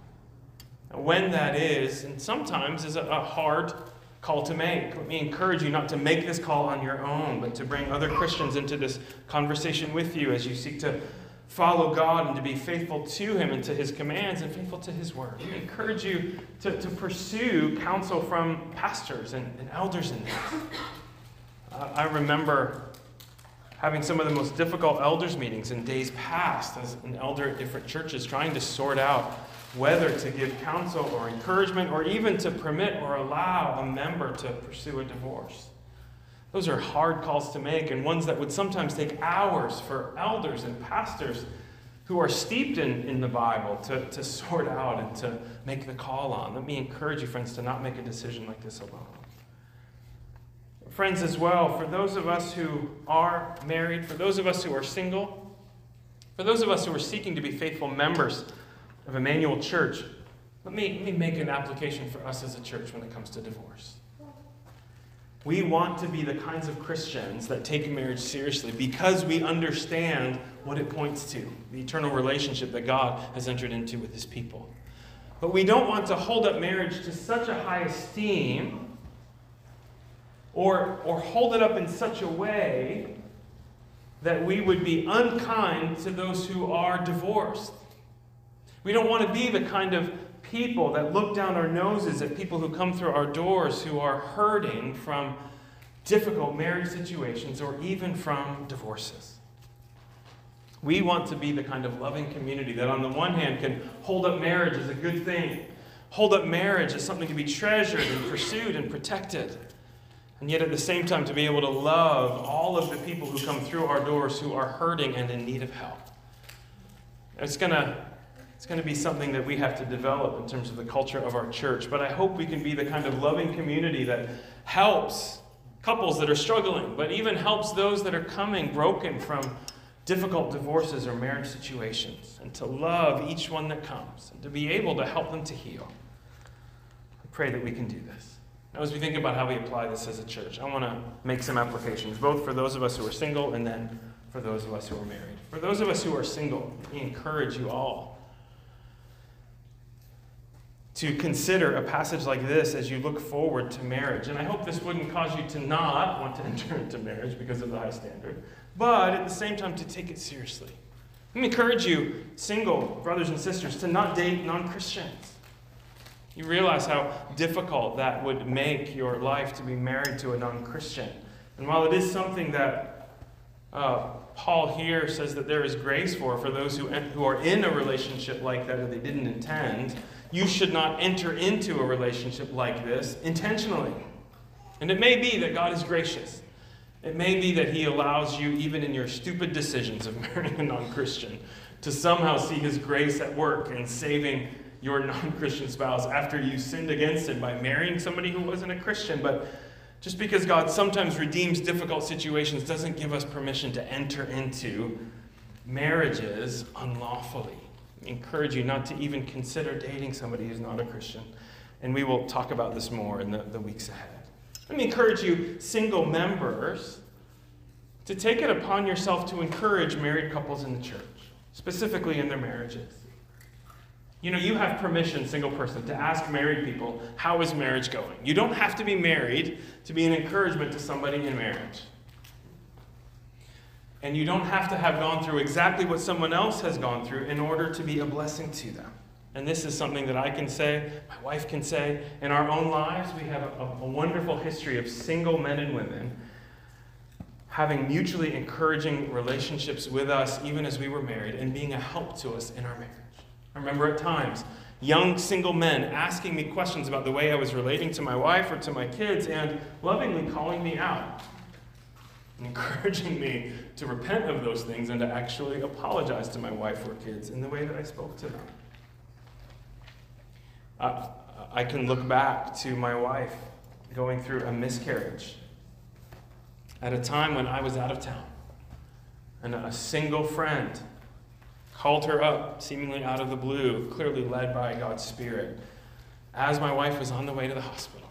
And when that is, and sometimes is a hard call to make. Let me encourage you not to make this call on your own, but to bring other Christians into this conversation with you as you seek to follow God and to be faithful to Him and to His commands and faithful to His word. I encourage you to pursue counsel from pastors and elders in this. I remember having some of the most difficult elders meetings in days past as an elder at different churches, trying to sort out whether to give counsel or encouragement or even to permit or allow a member to pursue a divorce. Those are hard calls to make, and ones that would sometimes take hours for elders and pastors who are steeped in the Bible to sort out and to make the call on. Let me encourage you, friends, to not make a decision like this alone. Friends, as well, for those of us who are married, for those of us who are single, for those of us who are seeking to be faithful members of Immanuel Church, let me make an application for us as a church when it comes to divorce. We want to be the kinds of Christians that take marriage seriously because we understand what it points to, the eternal relationship that God has entered into with his people. But we don't want to hold up marriage to such a high esteem or hold it up in such a way that we would be unkind to those who are divorced. We don't want to be the kind of people that look down our noses at people who come through our doors who are hurting from difficult marriage situations or even from divorces. We want to be the kind of loving community that on the one hand can hold up marriage as a good thing, hold up marriage as something to be treasured and pursued and protected, and yet at the same time to be able to love all of the people who come through our doors who are hurting and in need of help. It's going to be something that we have to develop in terms of the culture of our church. But I hope we can be the kind of loving community that helps couples that are struggling, but even helps those that are coming broken from difficult divorces or marriage situations, and to love each one that comes, and to be able to help them to heal. I pray that we can do this. Now, as we think about how we apply this as a church, I want to make some applications, both for those of us who are single and then for those of us who are married. For those of us who are single, we encourage you all to consider a passage like this as you look forward to marriage. And I hope this wouldn't cause you to not want to enter into marriage because of the high standard, but at the same time to take it seriously. Let me encourage you, single brothers and sisters, to not date non-Christians. You realize how difficult that would make your life to be married to a non-Christian. And while it is something that Paul here says that there is grace for those who are in a relationship like that they didn't intend, you should not enter into a relationship like this intentionally. And it may be that God is gracious. It may be that he allows you, even in your stupid decisions of marrying a non-Christian, to somehow see his grace at work in saving your non-Christian spouse after you sinned against him by marrying somebody who wasn't a Christian. But just because God sometimes redeems difficult situations doesn't give us permission to enter into marriages unlawfully. Encourage you not to even consider dating somebody who's not a Christian. And we will talk about this more in the weeks ahead. Let me encourage you, single members, to take it upon yourself to encourage married couples in the church, specifically in their marriages. You know, you have permission, single person, to ask married people, how is marriage going? You don't have to be married to be an encouragement to somebody in marriage. And you don't have to have gone through exactly what someone else has gone through in order to be a blessing to them. And this is something that I can say, my wife can say. In our own lives, we have a wonderful history of single men and women having mutually encouraging relationships with us, even as we were married, and being a help to us in our marriage. I remember at times, young single men asking me questions about the way I was relating to my wife or to my kids, and lovingly calling me out, encouraging me to repent of those things and to actually apologize to my wife or kids in the way that I spoke to them. I can look back to my wife going through a miscarriage at a time when I was out of town, and a single friend called her up, seemingly out of the blue, clearly led by God's Spirit, as my wife was on the way to the hospital.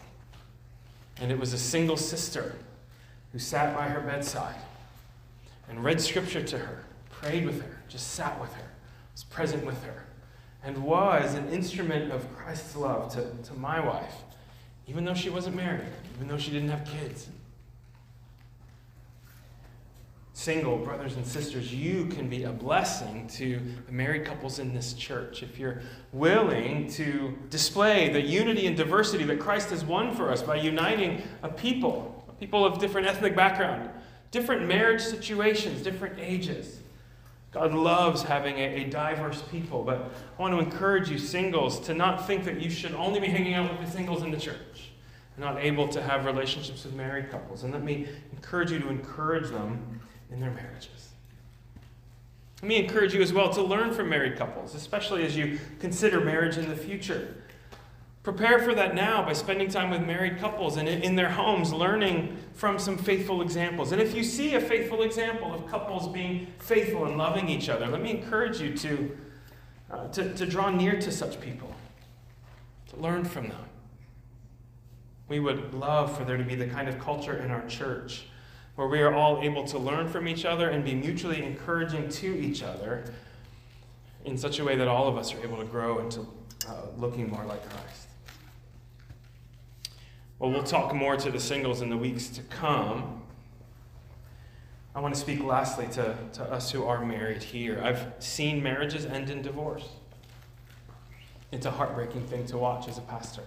And it was a single sister who sat by her bedside and read scripture to her, prayed with her, just sat with her, was present with her, and was an instrument of Christ's love to my wife, even though she wasn't married, even though she didn't have kids. Single brothers and sisters, you can be a blessing to the married couples in this church if you're willing to display the unity and diversity that Christ has won for us by uniting a people. People of different ethnic background, different marriage situations, different ages, God loves having a diverse people, but I want to encourage you singles to not think that you should only be hanging out with the singles in the church and not able to have relationships with married couples. And let me encourage you to encourage them in their marriages. Let me encourage you as well to learn from married couples, especially as you consider marriage in the future. Prepare for that now by spending time with married couples and in their homes, learning from some faithful examples. And if you see a faithful example of couples being faithful and loving each other, let me encourage you to draw near to such people, to learn from them. We would love for there to be the kind of culture in our church where we are all able to learn from each other and be mutually encouraging to each other in such a way that all of us are able to grow into looking more like Christ. Well, we'll talk more to the singles in the weeks to come. I want to speak lastly to us who are married here. I've seen marriages end in divorce. It's a heartbreaking thing to watch as a pastor.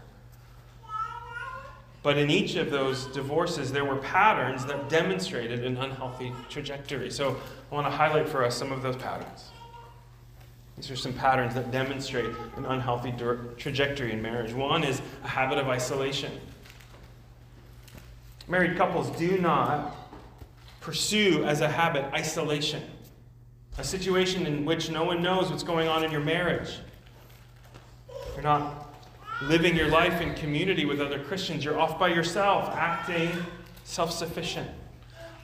But in each of those divorces, there were patterns that demonstrated an unhealthy trajectory. So I want to highlight for us some of those patterns. These are some patterns that demonstrate an unhealthy trajectory in marriage. One is a habit of isolation. Married couples do not pursue as a habit isolation, a situation in which no one knows what's going on in your marriage. You're not living your life in community with other Christians. You're off by yourself, acting self-sufficient.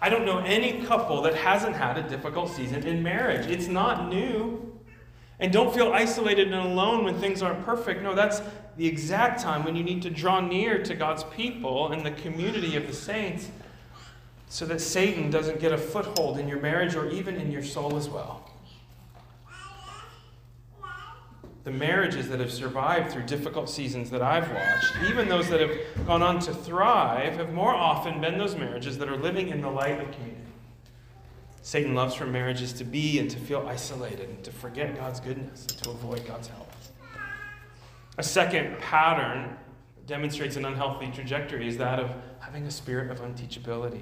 I don't know any couple that hasn't had a difficult season in marriage. It's not new. And don't feel isolated and alone when things aren't perfect. No, that's the exact time when you need to draw near to God's people and the community of the saints so that Satan doesn't get a foothold in your marriage or even in your soul as well. The marriages that have survived through difficult seasons that I've watched, even those that have gone on to thrive, have more often been those marriages that are living in the light of community. Satan loves for marriages to be and to feel isolated and to forget God's goodness and to avoid God's help. A second pattern that demonstrates an unhealthy trajectory is that of having a spirit of unteachability,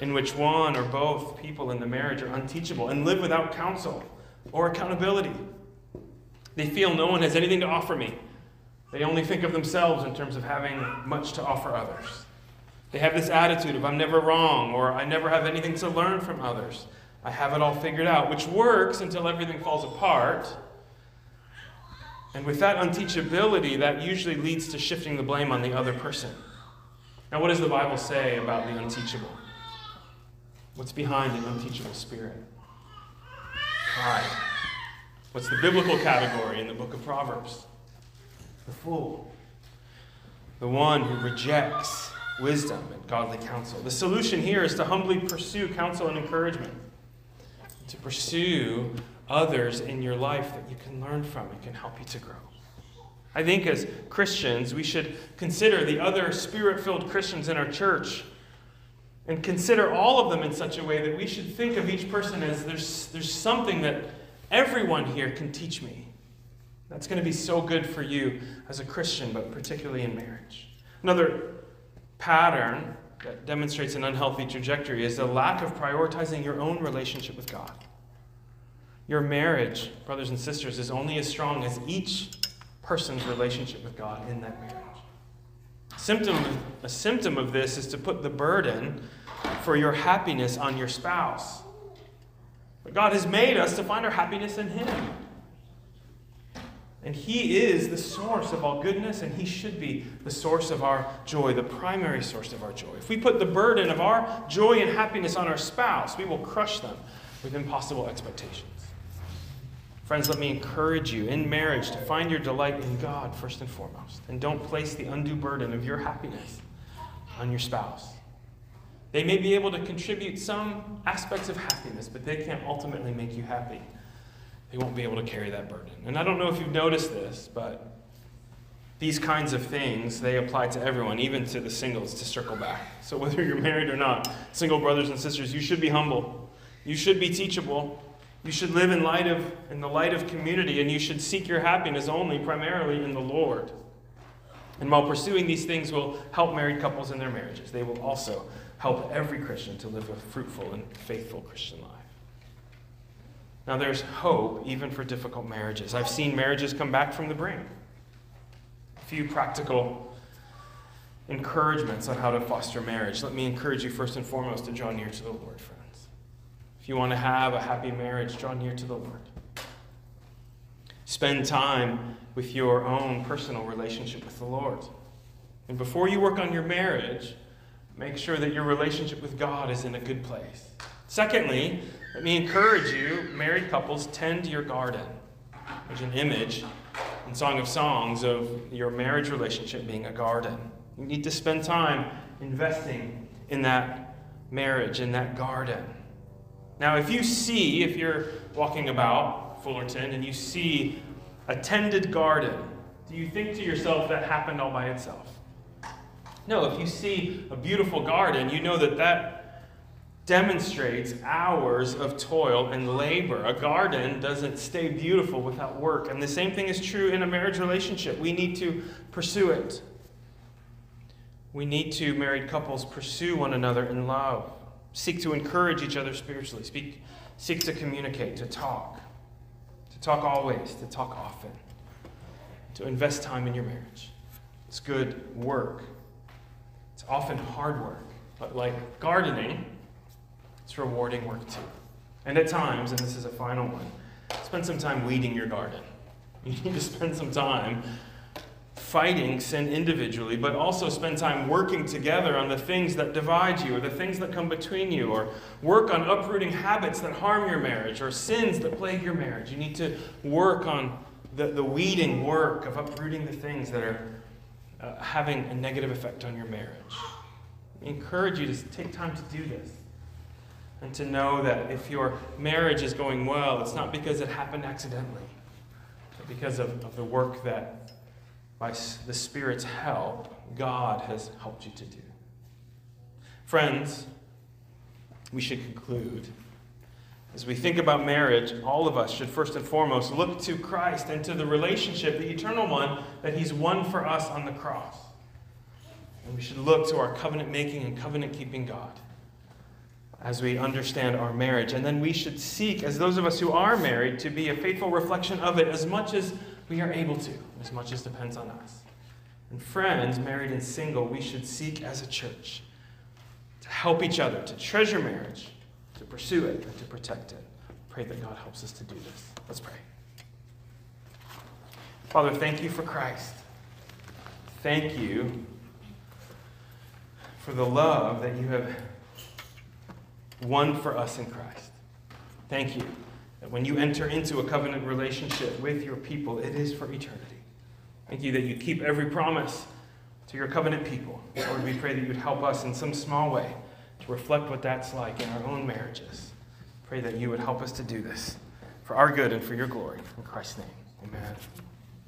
in which one or both people in the marriage are unteachable and live without counsel or accountability. They feel no one has anything to offer me. They only think of themselves in terms of having much to offer others. They have this attitude of I'm never wrong, or I never have anything to learn from others. I have it all figured out, which works until everything falls apart. And with that unteachability, that usually leads to shifting the blame on the other person. Now, what does the Bible say about the unteachable? What's behind an unteachable spirit? Pride. What's the biblical category in the book of Proverbs? The fool. The one who rejects wisdom and godly counsel. The solution here is to humbly pursue counsel and encouragement. To pursue others in your life that you can learn from and can help you to grow. I think as Christians, we should consider the other spirit-filled Christians in our church and consider all of them in such a way that we should think of each person as there's something that everyone here can teach me. That's going to be so good for you as a Christian, but particularly in marriage. Another pattern that demonstrates an unhealthy trajectory is the lack of prioritizing your own relationship with God. Your marriage, brothers and sisters, is only as strong as each person's relationship with God in that marriage. A symptom of this is to put the burden for your happiness on your spouse. But God has made us to find our happiness in Him. And He is the source of all goodness, and He should be the source of our joy, the primary source of our joy. If we put the burden of our joy and happiness on our spouse, we will crush them with impossible expectations. Friends, let me encourage you in marriage to find your delight in God first and foremost, and don't place the undue burden of your happiness on your spouse. They may be able to contribute some aspects of happiness, but they can't ultimately make you happy. They won't be able to carry that burden. And I don't know if you've noticed this, but these kinds of things, they apply to everyone, even to the singles, to circle back. So whether you're married or not, single brothers and sisters, you should be humble. You should be teachable. You should live in the light of community, and you should seek your happiness only primarily in the Lord. And while pursuing these things will help married couples in their marriages, they will also help every Christian to live a fruitful and faithful Christian life. Now there's hope even for difficult marriages. I've seen marriages come back from the brink. A few practical encouragements on how to foster marriage. Let me encourage you first and foremost to draw near to the Lord, friends. If you want to have a happy marriage, draw near to the Lord. Spend time with your own personal relationship with the Lord. And before you work on your marriage, make sure that your relationship with God is in a good place. Secondly, let me encourage you, married couples, tend your garden. There's an image in Song of Songs of your marriage relationship being a garden. You need to spend time investing in that marriage, in that garden. Now, if you're walking about Fullerton and you see a tended garden, do you think to yourself that happened all by itself? No, if you see a beautiful garden, you know that demonstrates hours of toil and labor. A garden doesn't stay beautiful without work. And the same thing is true in a marriage relationship. We need to pursue it. We need to, married couples, pursue one another in love. Seek to encourage each other spiritually. Seek to communicate, to talk. To talk always, to talk often. To invest time in your marriage. It's good work. It's often hard work, but like gardening, it's rewarding work too. And at times, and this is a final one, spend some time weeding your garden. You need to spend some time fighting sin individually, but also spend time working together on the things that divide you or the things that come between you, or work on uprooting habits that harm your marriage or sins that plague your marriage. You need to work on the weeding work of uprooting the things that are having a negative effect on your marriage. I encourage you to take time to do this and to know that if your marriage is going well, it's not because it happened accidentally, but because of the work that, by the Spirit's help, God has helped you to do. Friends, we should conclude. As we think about marriage, all of us should first and foremost look to Christ and to the relationship, the eternal one, that he's won for us on the cross. And we should look to our covenant-making and covenant-keeping God as we understand our marriage. And then we should seek, as those of us who are married, to be a faithful reflection of it as much as we are able to, as much as depends on us. And friends, married and single, we should seek as a church to help each other, to treasure marriage, to pursue it and to protect it. Pray that God helps us to do this. Let's pray. Father, thank you for Christ. Thank you for the love that you have won for us in Christ. Thank you that when you enter into a covenant relationship with your people, it is for eternity. Thank you that you keep every promise to your covenant people. Lord, we pray that you would help us in some small way to reflect what that's like in our own marriages. Pray that you would help us to do this for our good and for your glory. In Christ's name, amen.